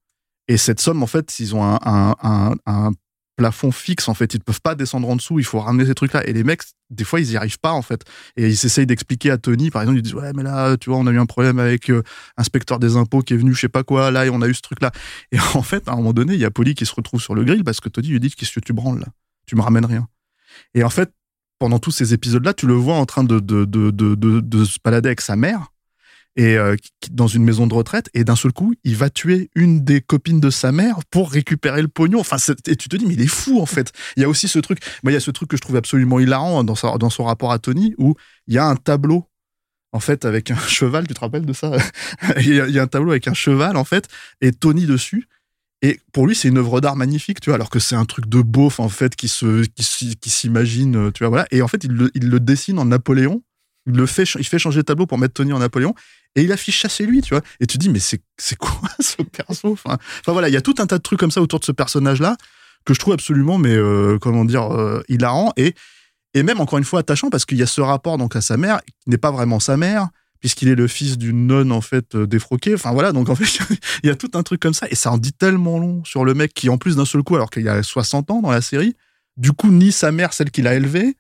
Et cette somme, en fait, ils ont un, un, un, un plafond fixe, en fait. Ils ne peuvent pas descendre en dessous, il faut ramener ces trucs-là. Et les mecs, des fois, ils n'y arrivent pas, en fait. Et ils essayent d'expliquer à Tony, par exemple, ils disent « Ouais, mais là, tu vois, on a eu un problème avec euh, inspecteur des impôts qui est venu, je sais pas quoi, là, et on a eu ce truc-là. » Et en fait, à un moment donné, il y a Paulie qui se retrouve sur le grill parce que Tony lui dit « Qu'est-ce que tu branles, là ? Tu me ramènes rien. » Et en fait, pendant tous ces épisodes-là, tu le vois en train de, de, de, de, de, de se balader avec sa mère, et euh, dans une maison de retraite, et d'un seul coup, il va tuer une des copines de sa mère pour récupérer le pognon. Enfin, c'est, et tu te dis, mais il est fou, en fait. Il y a aussi ce truc, moi, il y a ce truc que je trouve absolument hilarant dans, sa, dans son rapport à Tony, où il y a un tableau, en fait, avec un cheval, tu te rappelles de ça ? il, y a, il y a un tableau avec un cheval, en fait, et Tony dessus. Et pour lui, c'est une œuvre d'art magnifique, tu vois, alors que c'est un truc de beauf, en fait, qui, se, qui, qui s'imagine, tu vois, voilà. Et en fait, il le, il le dessine en Napoléon, il, le fait, il fait changer le tableau pour mettre Tony en Napoléon, et il affiche ça chez lui, tu vois. Et tu te dis, mais c'est, c'est quoi ce perso ? Enfin, enfin voilà, il y a tout un tas de trucs comme ça autour de ce personnage-là que je trouve absolument, mais euh, comment dire, euh, hilarant et, et même, encore une fois, attachant parce qu'il y a ce rapport donc, à sa mère, qui n'est pas vraiment sa mère, puisqu'il est le fils d'une nonne, en fait, euh, défroquée. Enfin voilà, donc en fait, il y a tout un truc comme ça. Et ça en dit tellement long sur le mec qui, en plus, d'un seul coup, alors qu'il a soixante ans dans la série, du coup, nie sa mère, celle qu'il a élevée.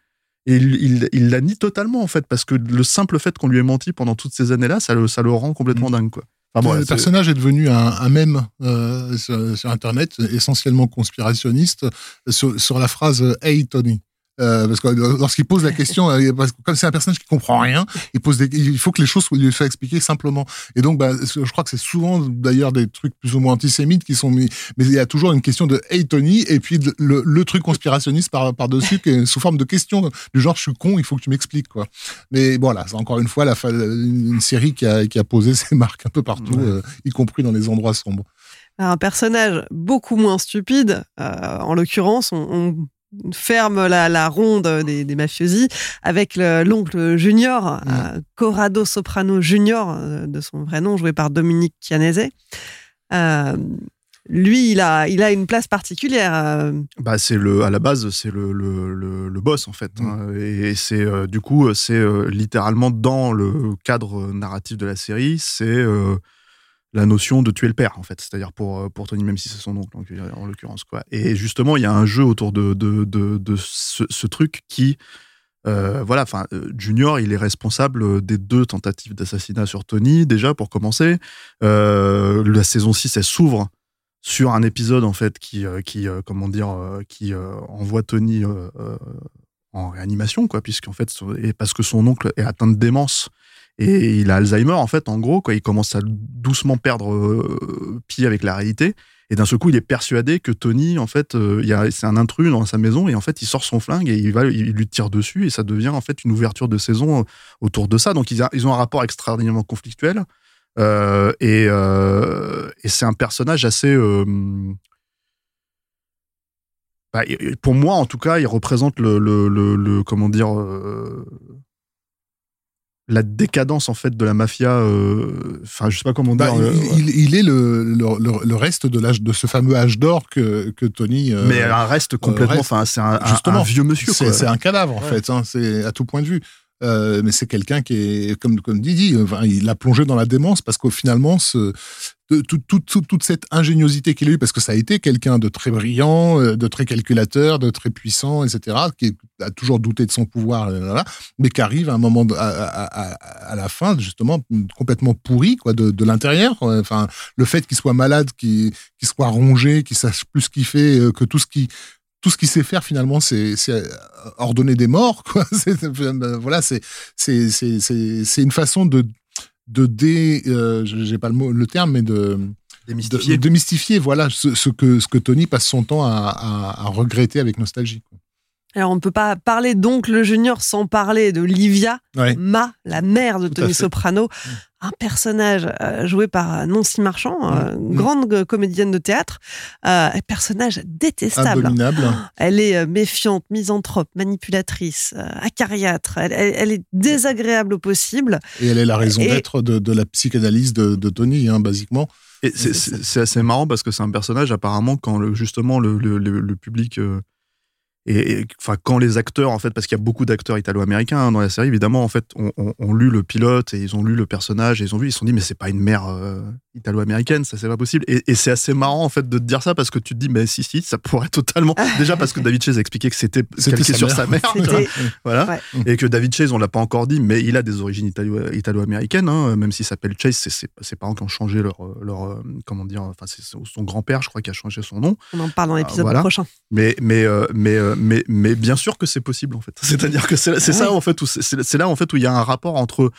Et il, il, il la nie totalement, en fait, parce que le simple fait qu'on lui ait menti pendant toutes ces années-là, ça le, ça le rend complètement mmh. dingue, quoi. Enfin, bon, le là, personnage est devenu un, un mème euh, sur, sur Internet, essentiellement conspirationniste, sur, sur la phrase « Hey, Tony ». Euh, parce que lorsqu'il pose la question, parce que comme c'est un personnage qui comprend rien, il pose des, il faut que les choses lui fassent expliquer simplement. Et donc, bah, je crois que c'est souvent d'ailleurs des trucs plus ou moins antisémites qui sont mis, mais il y a toujours une question de Hey Tony et puis de, le, le truc conspirationniste par par dessus sous forme de question du genre je suis con, il faut que tu m'expliques quoi. Mais voilà, c'est encore une fois la une série qui a qui a posé ses marques un peu partout, ouais. euh, y compris dans les endroits sombres. Un personnage beaucoup moins stupide, euh, en l'occurrence, on, on... ferme la, la ronde des, des mafiosi avec le, l'oncle Junior, mmh. euh, Corrado Soprano Junior, euh, de son vrai nom, joué par Dominique Chianese. Euh, lui, il a, il a une place particulière. Euh. Bah, c'est le, à la base, c'est le, le, le, le boss, en fait. Mmh. Hein, et, et c'est, euh, du coup, c'est euh, littéralement dans le cadre narratif de la série, c'est... Euh, la notion de tuer le père, en fait. C'est-à-dire pour, pour Tony, même si c'est son oncle, en l'occurrence, quoi. Et justement, il y a un jeu autour de, de, de, de ce, ce truc qui... Euh, voilà, enfin, Junior, il est responsable des deux tentatives d'assassinat sur Tony, déjà, pour commencer. Euh, la saison six, elle s'ouvre sur un épisode, en fait, qui, qui comment dire, qui envoie Tony euh, en réanimation, quoi, puisqu'en fait, et parce que son oncle est atteint de démence, et il a Alzheimer, en fait, en gros, quoi. Il commence à doucement perdre euh, pied avec la réalité. Et d'un seul coup, il est persuadé que Tony, en fait, euh, y a, c'est un intrus dans sa maison. Et en fait, il sort son flingue et il, va, il lui tire dessus. Et ça devient, en fait, une ouverture de saison autour de ça. Donc, ils, a, ils ont un rapport extraordinairement conflictuel. Euh, et, euh, et c'est un personnage assez... Euh, bah, pour moi, en tout cas, il représente le... le, le, le comment dire euh, la décadence en fait de la mafia, enfin euh, je sais pas comment dire. Bah, euh, il, ouais. il est le, le, le, le reste de l'âge de ce fameux âge d'or que, que Tony. Euh, Mais un reste complètement, enfin c'est un, un, un vieux monsieur. C'est, quoi. C'est un cadavre en ouais. fait, hein, c'est à tout point de vue. Euh, mais c'est quelqu'un qui est, comme, comme Didi, enfin, il l'a plongé dans la démence parce qu'au finalement, ce, tout, tout, tout, toute cette ingéniosité qu'il a eue, parce que ça a été quelqu'un de très brillant, de très calculateur, de très puissant, et cetera, qui a toujours douté de son pouvoir, là, là, là, mais qui arrive à un moment, de, à, à, à, à la fin, justement, complètement pourri quoi, de, de l'intérieur. Quoi. Enfin, le fait qu'il soit malade, qu'il, qu'il soit rongé, qu'il sache plus ce qu'il fait, que tout ce qui... Tout ce qu'il sait faire finalement, c'est, c'est ordonner des morts, quoi. C'est, euh, voilà, c'est c'est c'est c'est c'est une façon de de dé, euh, j'ai pas le mot, le terme, mais de démystifier, de, de mystifier, voilà, ce, ce que ce que Tony passe son temps à, à, à regretter avec nostalgie. Quoi. Alors on ne peut pas parler d'oncle Junior sans parler de Livia, ouais. Ma, la mère de Tony Soprano. Mmh. Un personnage euh, joué par Nancy Marchand, euh, mmh. grande comédienne de théâtre, euh, un personnage détestable. Abominable. Elle est euh, méfiante, misanthrope, manipulatrice, euh, acariâtre. Elle, elle, elle est désagréable au possible. Et elle est la raison et... d'être de, de la psychanalyse de, de Tony, hein, basiquement. Et c'est, c'est, c'est assez marrant parce que c'est un personnage, apparemment, quand le, justement le, le, le, le public... Euh... Et enfin, quand les acteurs, en fait, parce qu'il y a beaucoup d'acteurs italo-américains hein, dans la série, évidemment, en fait, ont on, on lu le pilote et ils ont lu le personnage et ils ont vu, ils se sont dit, mais c'est pas une mère euh, italo-américaine, ça c'est pas possible. Et, et c'est assez marrant en fait de te dire ça parce que tu te dis, mais si si, ça pourrait totalement. Déjà parce que David Chase a expliqué que c'était calqué sur sa mère, c'était... voilà, ouais. Et que David Chase, on l'a pas encore dit, mais il a des origines italo- italo-américaines, hein, même s'il s'appelle Chase, c'est ses, ses parents qui ont changé leur, leur comment dire, enfin c'est son grand-père, je crois, qui a changé son nom. On en parle dans l'épisode voilà. prochain. Mais mais euh, mais euh, Mais, mais bien sûr que c'est possible en fait. C'est-à-dire que c'est, c'est ouais. ça en fait où c'est, c'est là en fait où il y a un rapport entre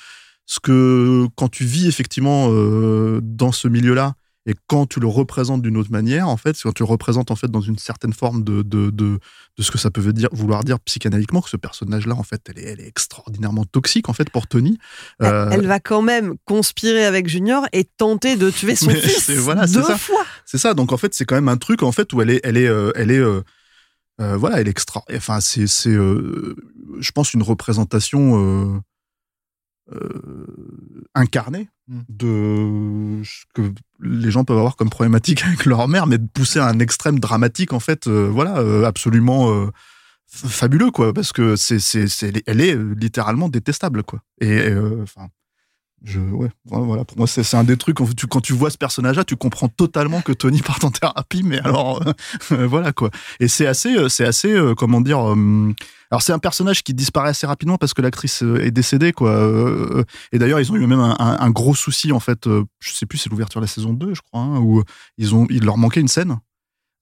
ce que quand tu vis effectivement euh, dans ce milieu-là et quand tu le représentes d'une autre manière en fait, quand tu le représentes en fait dans une certaine forme de de de, de ce que ça peut dire vouloir dire psychanalytiquement que ce personnage-là en fait, elle est, elle est extraordinairement toxique en fait pour Tony. Euh, elle, elle va quand même conspirer avec Junior et tenter de tuer son fils c'est, voilà, deux c'est fois. C'est ça. Donc en fait, c'est quand même un truc en fait où elle est elle est euh, elle est euh, Euh, voilà, elle est extra. Enfin, c'est, c'est euh, je pense, une représentation euh, euh, incarnée de ce que les gens peuvent avoir comme problématique avec leur mère, mais de pousser à un extrême dramatique, en fait, euh, voilà, euh, absolument euh, fabuleux, quoi, parce que c'est, c'est, c'est, elle est littéralement détestable, quoi. Et enfin. Euh, Je, ouais, voilà, pour moi, c'est, c'est un des trucs, quand tu, quand tu vois ce personnage-là, tu comprends totalement que Tony part en thérapie, mais alors, euh, voilà quoi. Et c'est assez, c'est assez euh, comment dire. Euh, alors, c'est un personnage qui disparaît assez rapidement parce que l'actrice est décédée, quoi. Euh, et d'ailleurs, ils ont eu même un, un, un gros souci, en fait. Euh, je sais plus, c'est l'ouverture de la saison deux, je crois, hein, où ils ont, il leur manquait une scène.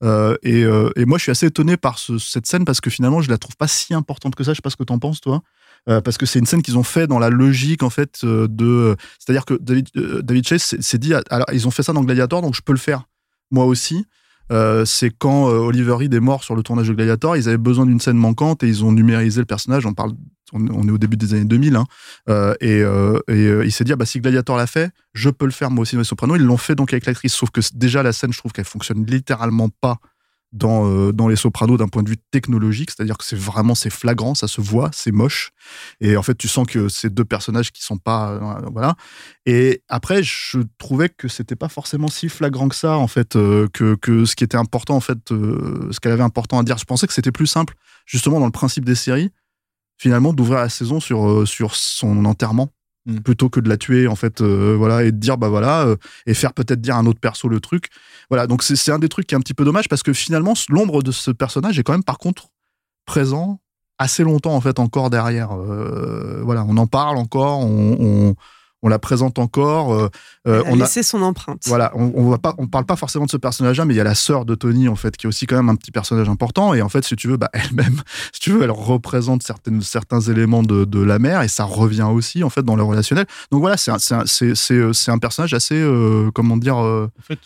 Euh, et, euh, et moi, je suis assez étonné par ce, cette scène parce que finalement, je la trouve pas si importante que ça. Je sais pas ce que t'en penses, toi. Euh, parce que c'est une scène qu'ils ont fait dans la logique en fait euh, de, c'est-à-dire que David, euh, David Chase s'est, s'est dit, alors ils ont fait ça dans Gladiator, donc je peux le faire moi aussi. Euh, c'est quand euh, Oliver Reed est mort sur le tournage de Gladiator, ils avaient besoin d'une scène manquante et ils ont numérisé le personnage. On parle, on, on est au début des années deux mille, hein, euh, et, euh, et euh, il s'est dit, ah, bah si Gladiator l'a fait, je peux le faire moi aussi dans les Sopranos. Ils l'ont fait donc avec l'actrice, sauf que déjà la scène, je trouve qu'elle fonctionne littéralement pas dans, euh, dans Les Sopranos d'un point de vue technologique, c'est-à-dire que c'est vraiment, c'est flagrant, ça se voit, c'est moche. Et en fait, tu sens que c'est deux personnages qui sont pas... Euh, voilà. Et après, je trouvais que c'était pas forcément si flagrant que ça, en fait, euh, que, que ce qui était important, en fait, euh, ce qu'elle avait important à dire. Je pensais que c'était plus simple, justement, dans le principe des séries, finalement, d'ouvrir la saison sur, euh, sur son enterrement. Mmh. Plutôt que de la tuer, en fait, euh, voilà, et de dire, bah voilà, euh, et faire peut-être dire à un autre perso le truc. Voilà, donc c'est, c'est un des trucs qui est un petit peu dommage, parce que finalement, l'ombre de ce personnage est quand même, par contre, présent assez longtemps, en fait, encore derrière. Euh, voilà, on en parle encore, on... on on la présente encore. Euh, elle a on laissé a, son empreinte. Voilà, on, on va pas, on parle pas forcément de ce personnage-là, mais il y a la sœur de Tony, en fait, qui est aussi quand même un petit personnage important. Et en fait, si tu veux, bah, elle-même, si tu veux, elle représente certaines, certains éléments de, de la mère, et ça revient aussi, en fait, dans le relationnel. Donc voilà, c'est un, c'est un, c'est, c'est, c'est un personnage assez, euh, comment dire... Euh... En fait,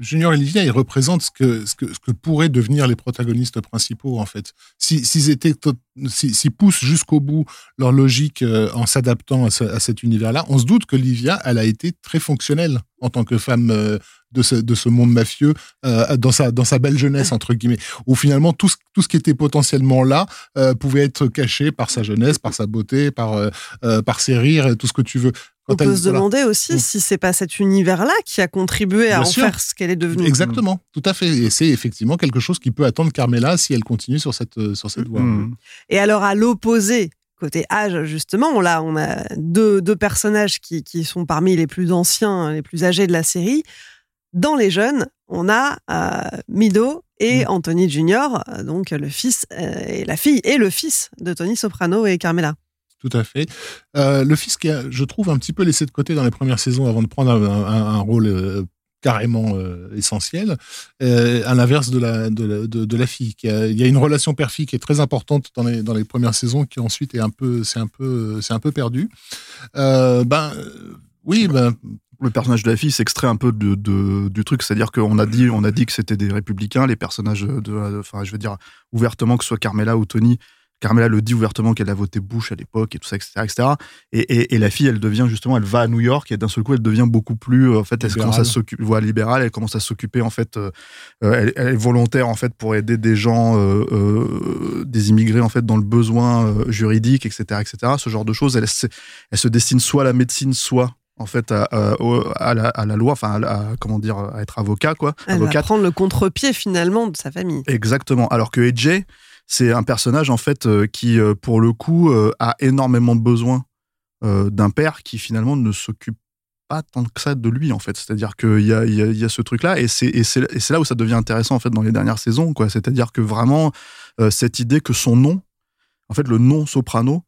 Junior et Livia, ils représentent ce que, ce, que, ce que pourraient devenir les protagonistes principaux, en fait. Si, s'ils étaient... Tot- S'ils si poussent jusqu'au bout leur logique euh, en s'adaptant à, ce, à cet univers-là, on se doute que Livia, elle a été très fonctionnelle en tant que femme euh, de, ce, de ce monde mafieux euh, dans, sa, dans sa belle jeunesse, entre guillemets, où finalement tout ce, tout ce qui était potentiellement là euh, pouvait être caché par sa jeunesse, par sa beauté, par, euh, par ses rires, tout ce que tu veux. On peut se demander voilà. aussi mmh. si c'est pas cet univers-là qui a contribué Bien à sûr. en faire ce qu'elle est devenue. Exactement, tout à fait. Et c'est effectivement quelque chose qui peut attendre Carmela si elle continue sur cette, sur cette mmh. voie. Et alors, à l'opposé, côté âge, justement, on a, on a deux, deux personnages qui, qui sont parmi les plus anciens, les plus âgés de la série. Dans les jeunes, on a euh, Mido et mmh. Anthony Junior, donc le fils euh, et la fille et le fils de Tony Soprano et Carmela. Tout à fait. Euh, le fils qui a, je trouve, un petit peu laissé de côté dans les premières saisons avant de prendre un, un, un rôle euh, carrément euh, essentiel, euh, à l'inverse de la, de la, de, de la fille. Qui a, il y a une relation père-fille qui est très importante dans les, dans les premières saisons, qui ensuite est un peu, c'est un peu, c'est un peu perdu. Euh, ben, oui, ben... Le personnage de la fille s'extrait un peu de, de, du truc, c'est-à-dire qu'on a dit, on a dit que c'était des républicains, les personnages de, enfin, je veux dire, ouvertement, que ce soit Carmela ou Tony, Carmela le dit ouvertement qu'elle a voté Bush à l'époque et tout ça, et cetera, et cetera. Et, et, et la fille, elle devient justement, elle va à New York et d'un seul coup, elle devient beaucoup plus, en fait, elle libérale. commence à s'occuper, voilà, libérale, elle commence à s'occuper, en fait, euh, elle, elle est volontaire, en fait, pour aider des gens, euh, euh, des immigrés, en fait, dans le besoin euh, juridique, et cetera, et cetera. Ce genre de choses, elle, elle, elle se destine soit à la médecine, soit, en fait, à, à, à, la, à la loi, enfin, à, à, comment dire, à être avocat, quoi. Elle avocate. va prendre le contre-pied, finalement, de sa famille. Exactement. Alors que A J, c'est un personnage, en fait, euh, qui, euh, pour le coup, euh, a énormément besoin euh, d'un père qui, finalement, ne s'occupe pas tant que ça de lui, en fait. C'est-à-dire qu'il y a, y a, y a ce truc-là, et c'est, et, c'est, et c'est là où ça devient intéressant, en fait, dans les dernières saisons, quoi. C'est-à-dire que vraiment, euh, cette idée que son nom, en fait, le nom Soprano,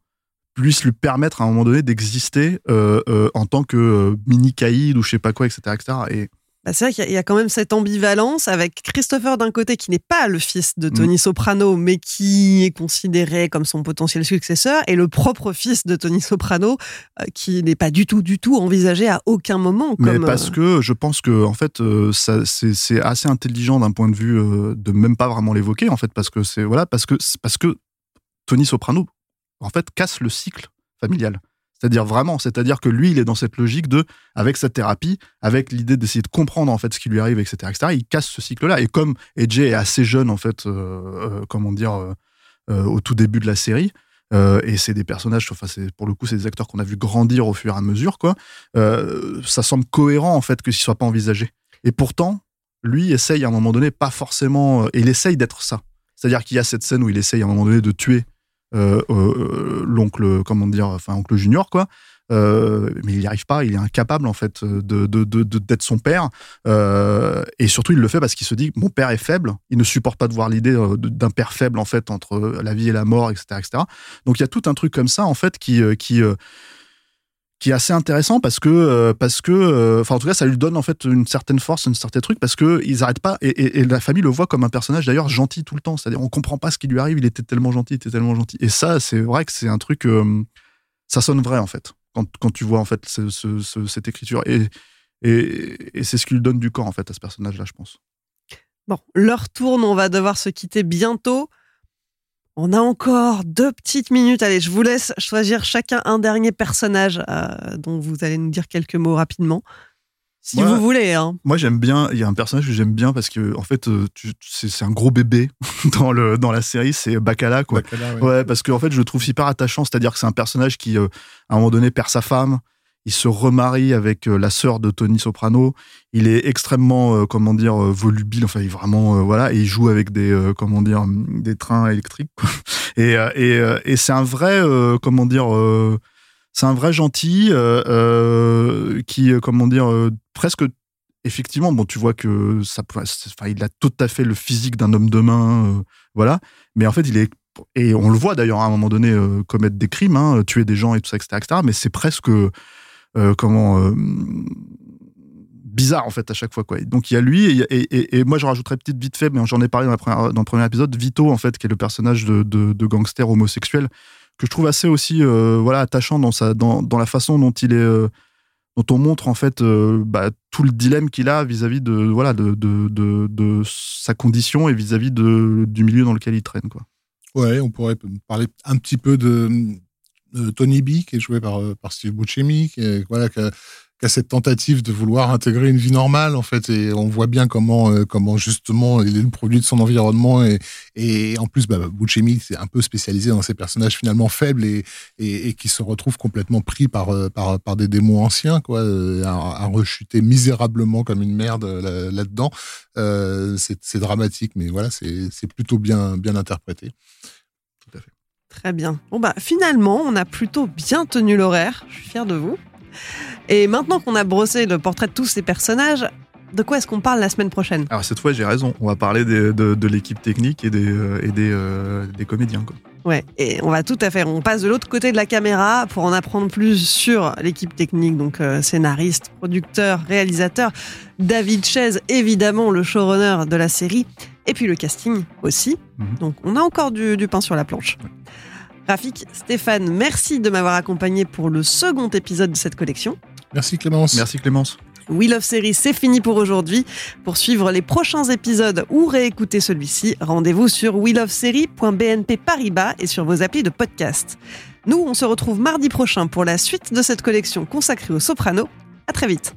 puisse lui permettre, à un moment donné, d'exister euh, euh, en tant que euh, mini-caïd ou je sais pas quoi, et cetera, et cetera. Et... Bah c'est vrai qu'il y a, y a quand même cette ambivalence avec Christopher d'un côté qui n'est pas le fils de Tony mmh. Soprano mais qui est considéré comme son potentiel successeur et le propre fils de Tony Soprano euh, qui n'est pas du tout du tout envisagé à aucun moment. Comme, mais parce euh... que je pense que en fait euh, ça, c'est, c'est assez intelligent d'un point de vue euh, de même pas vraiment l'évoquer en fait parce que c'est voilà parce que parce que Tony Soprano en fait casse le cycle familial. C'est-à-dire vraiment, c'est-à-dire que lui, il est dans cette logique de, avec sa thérapie, avec l'idée d'essayer de comprendre en fait ce qui lui arrive, et cetera, et cetera. Il casse ce cycle-là. Et comme A J est assez jeune en fait, euh, euh, comment dire, euh, euh, au tout début de la série, euh, et c'est des personnages, enfin c'est pour le coup, c'est des acteurs qu'on a vu grandir au fur et à mesure, quoi. Euh, ça semble cohérent en fait que s'il soit pas envisagé. Et pourtant, lui essaye à un moment donné, pas forcément, euh, il essaye d'être ça. C'est-à-dire qu'il y a cette scène où il essaye à un moment donné de tuer. Euh, euh, l'oncle, comment dire, enfin oncle Junior quoi, euh, mais il n'y arrive pas, il est incapable en fait de, de, de, de, d'être son père euh, et surtout il le fait parce qu'il se dit mon père est faible, il ne supporte pas de voir l'idée d'un père faible en fait entre la vie et la mort, et cetera, et cetera. Donc il y a tout un truc comme ça en fait qui qui qui est assez intéressant parce que parce que enfin en tout cas ça lui donne en fait une certaine force, une certaine truc parce que ils arrêtent pas et, et, et la famille le voit comme un personnage d'ailleurs gentil tout le temps, c'est-à-dire on comprend pas ce qui lui arrive, il était tellement gentil, il était tellement gentil et ça c'est vrai que c'est un truc euh, ça sonne vrai en fait quand quand tu vois en fait ce, ce, ce, cette écriture et, et et c'est ce qui lui donne du corps en fait à ce personnage-là je pense. Bon, l'heure tourne, on va devoir se quitter bientôt. On a encore deux petites minutes. Allez, je vous laisse choisir chacun un dernier personnage euh, dont vous allez nous dire quelques mots rapidement. Si moi, vous voulez. Hein. Moi, j'aime bien. Il y a un personnage que j'aime bien parce que, en fait, tu, c'est, c'est un gros bébé dans le dans la série. C'est Bacala, quoi. Bacala, ouais. ouais, parce que en fait, je le trouve hyper attachant. C'est-à-dire que c'est un personnage qui, euh, à un moment donné, perd sa femme. Il se remarie avec euh, la sœur de Tony Soprano. Il est extrêmement, euh, comment dire, volubile. Enfin, il vraiment, euh, voilà, et il joue avec des, euh, comment dire, des trains électriques. Quoi. Et euh, et euh, et c'est un vrai, euh, comment dire. Euh, C'est un vrai gentil euh, euh, qui, euh, comment dire, euh, presque, effectivement, bon, tu vois que ça, enfin, il a tout à fait le physique d'un homme de main, euh, voilà. Mais en fait, il est, et on le voit d'ailleurs à un moment donné euh, commettre des crimes, hein, tuer des gens et tout ça, et cetera, et cetera. Mais c'est presque, euh, comment, euh, bizarre en fait à chaque fois, quoi. Donc il y a lui et, et, et, et moi je rajouterais petite vite fait, mais j'en ai parlé dans, la première, dans le premier épisode, Vito en fait, qui est le personnage de, de, de gangster homosexuel. Que je trouve assez aussi euh, voilà, attachant dans, sa, dans, dans la façon dont, il est, euh, dont on montre en fait, euh, bah, tout le dilemme qu'il a vis-à-vis de, voilà, de, de, de, de sa condition et vis-à-vis de, du milieu dans lequel il traîne. Quoi. Ouais, on pourrait parler un petit peu de, de Tony B, qui est joué par, par Steve Buscemi, qui, est, voilà, qui, a, qui a cette tentative de vouloir intégrer une vie normale. En fait, et on voit bien comment, euh, comment justement il est le produit de son environnement et, et en plus, bah, Buscemi, c'est un peu spécialisé dans ces personnages finalement faibles et, et, et qui se retrouvent complètement pris par, par, par des démons anciens, quoi, à, à rechuter misérablement comme une merde là, là-dedans. Euh, c'est, c'est dramatique, mais voilà, c'est, c'est plutôt bien, bien interprété. Tout à fait. Très bien. Bon, bah, finalement, on a plutôt bien tenu l'horaire. Je suis fière de vous. Et maintenant qu'on a brossé le portrait de tous ces personnages, de quoi est-ce qu'on parle la semaine prochaine ? Alors cette fois, j'ai raison. On va parler des, de, de l'équipe technique et des, euh, et des, euh, des comédiens, quoi. Ouais, et on va tout à fait. On passe de l'autre côté de la caméra pour en apprendre plus sur l'équipe technique, donc euh, scénariste, producteur, réalisateur, David Chase, évidemment le showrunner de la série, et puis le casting aussi. Mm-hmm. Donc on a encore du, du pain sur la planche. Ouais. Rafik, Stéphane, merci de m'avoir accompagné pour le second épisode de cette collection. Merci Clémence. Merci Clémence. We Love Series, c'est fini pour aujourd'hui. Pour suivre les prochains épisodes ou réécouter celui-ci, rendez-vous sur we love series point b n p paribas et sur vos applis de podcast. Nous, on se retrouve mardi prochain pour la suite de cette collection consacrée aux Sopranos. À très vite.